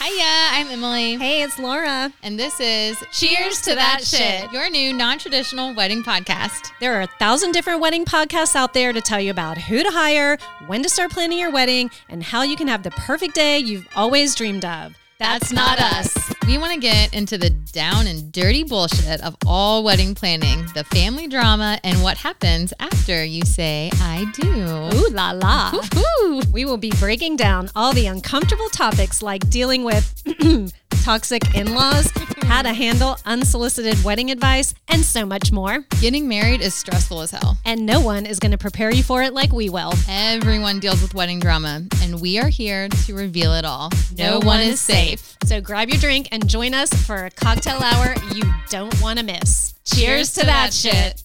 Hiya, I'm Emily. Hey, it's Laura. And this is Cheers to That Shit, your new non-traditional wedding podcast. There are 1,000 different wedding podcasts out there to tell you about who to hire, when to start planning your wedding, and how you can have the perfect day you've always dreamed of. That's not us. We want to get into the down and dirty bullshit of all wedding planning, the family drama, and what happens after you say, I do. Ooh la la. Woo-hoo. We will be breaking down all the uncomfortable topics like dealing with toxic in-laws, how to handle unsolicited wedding advice, and so much more. Getting married is stressful as hell, and no one is going to prepare you for it like we will. Everyone deals with wedding drama, and we are here to reveal it all. No one is safe. So grab your drink and join us for a cocktail hour you don't want to miss. Cheers to that shit.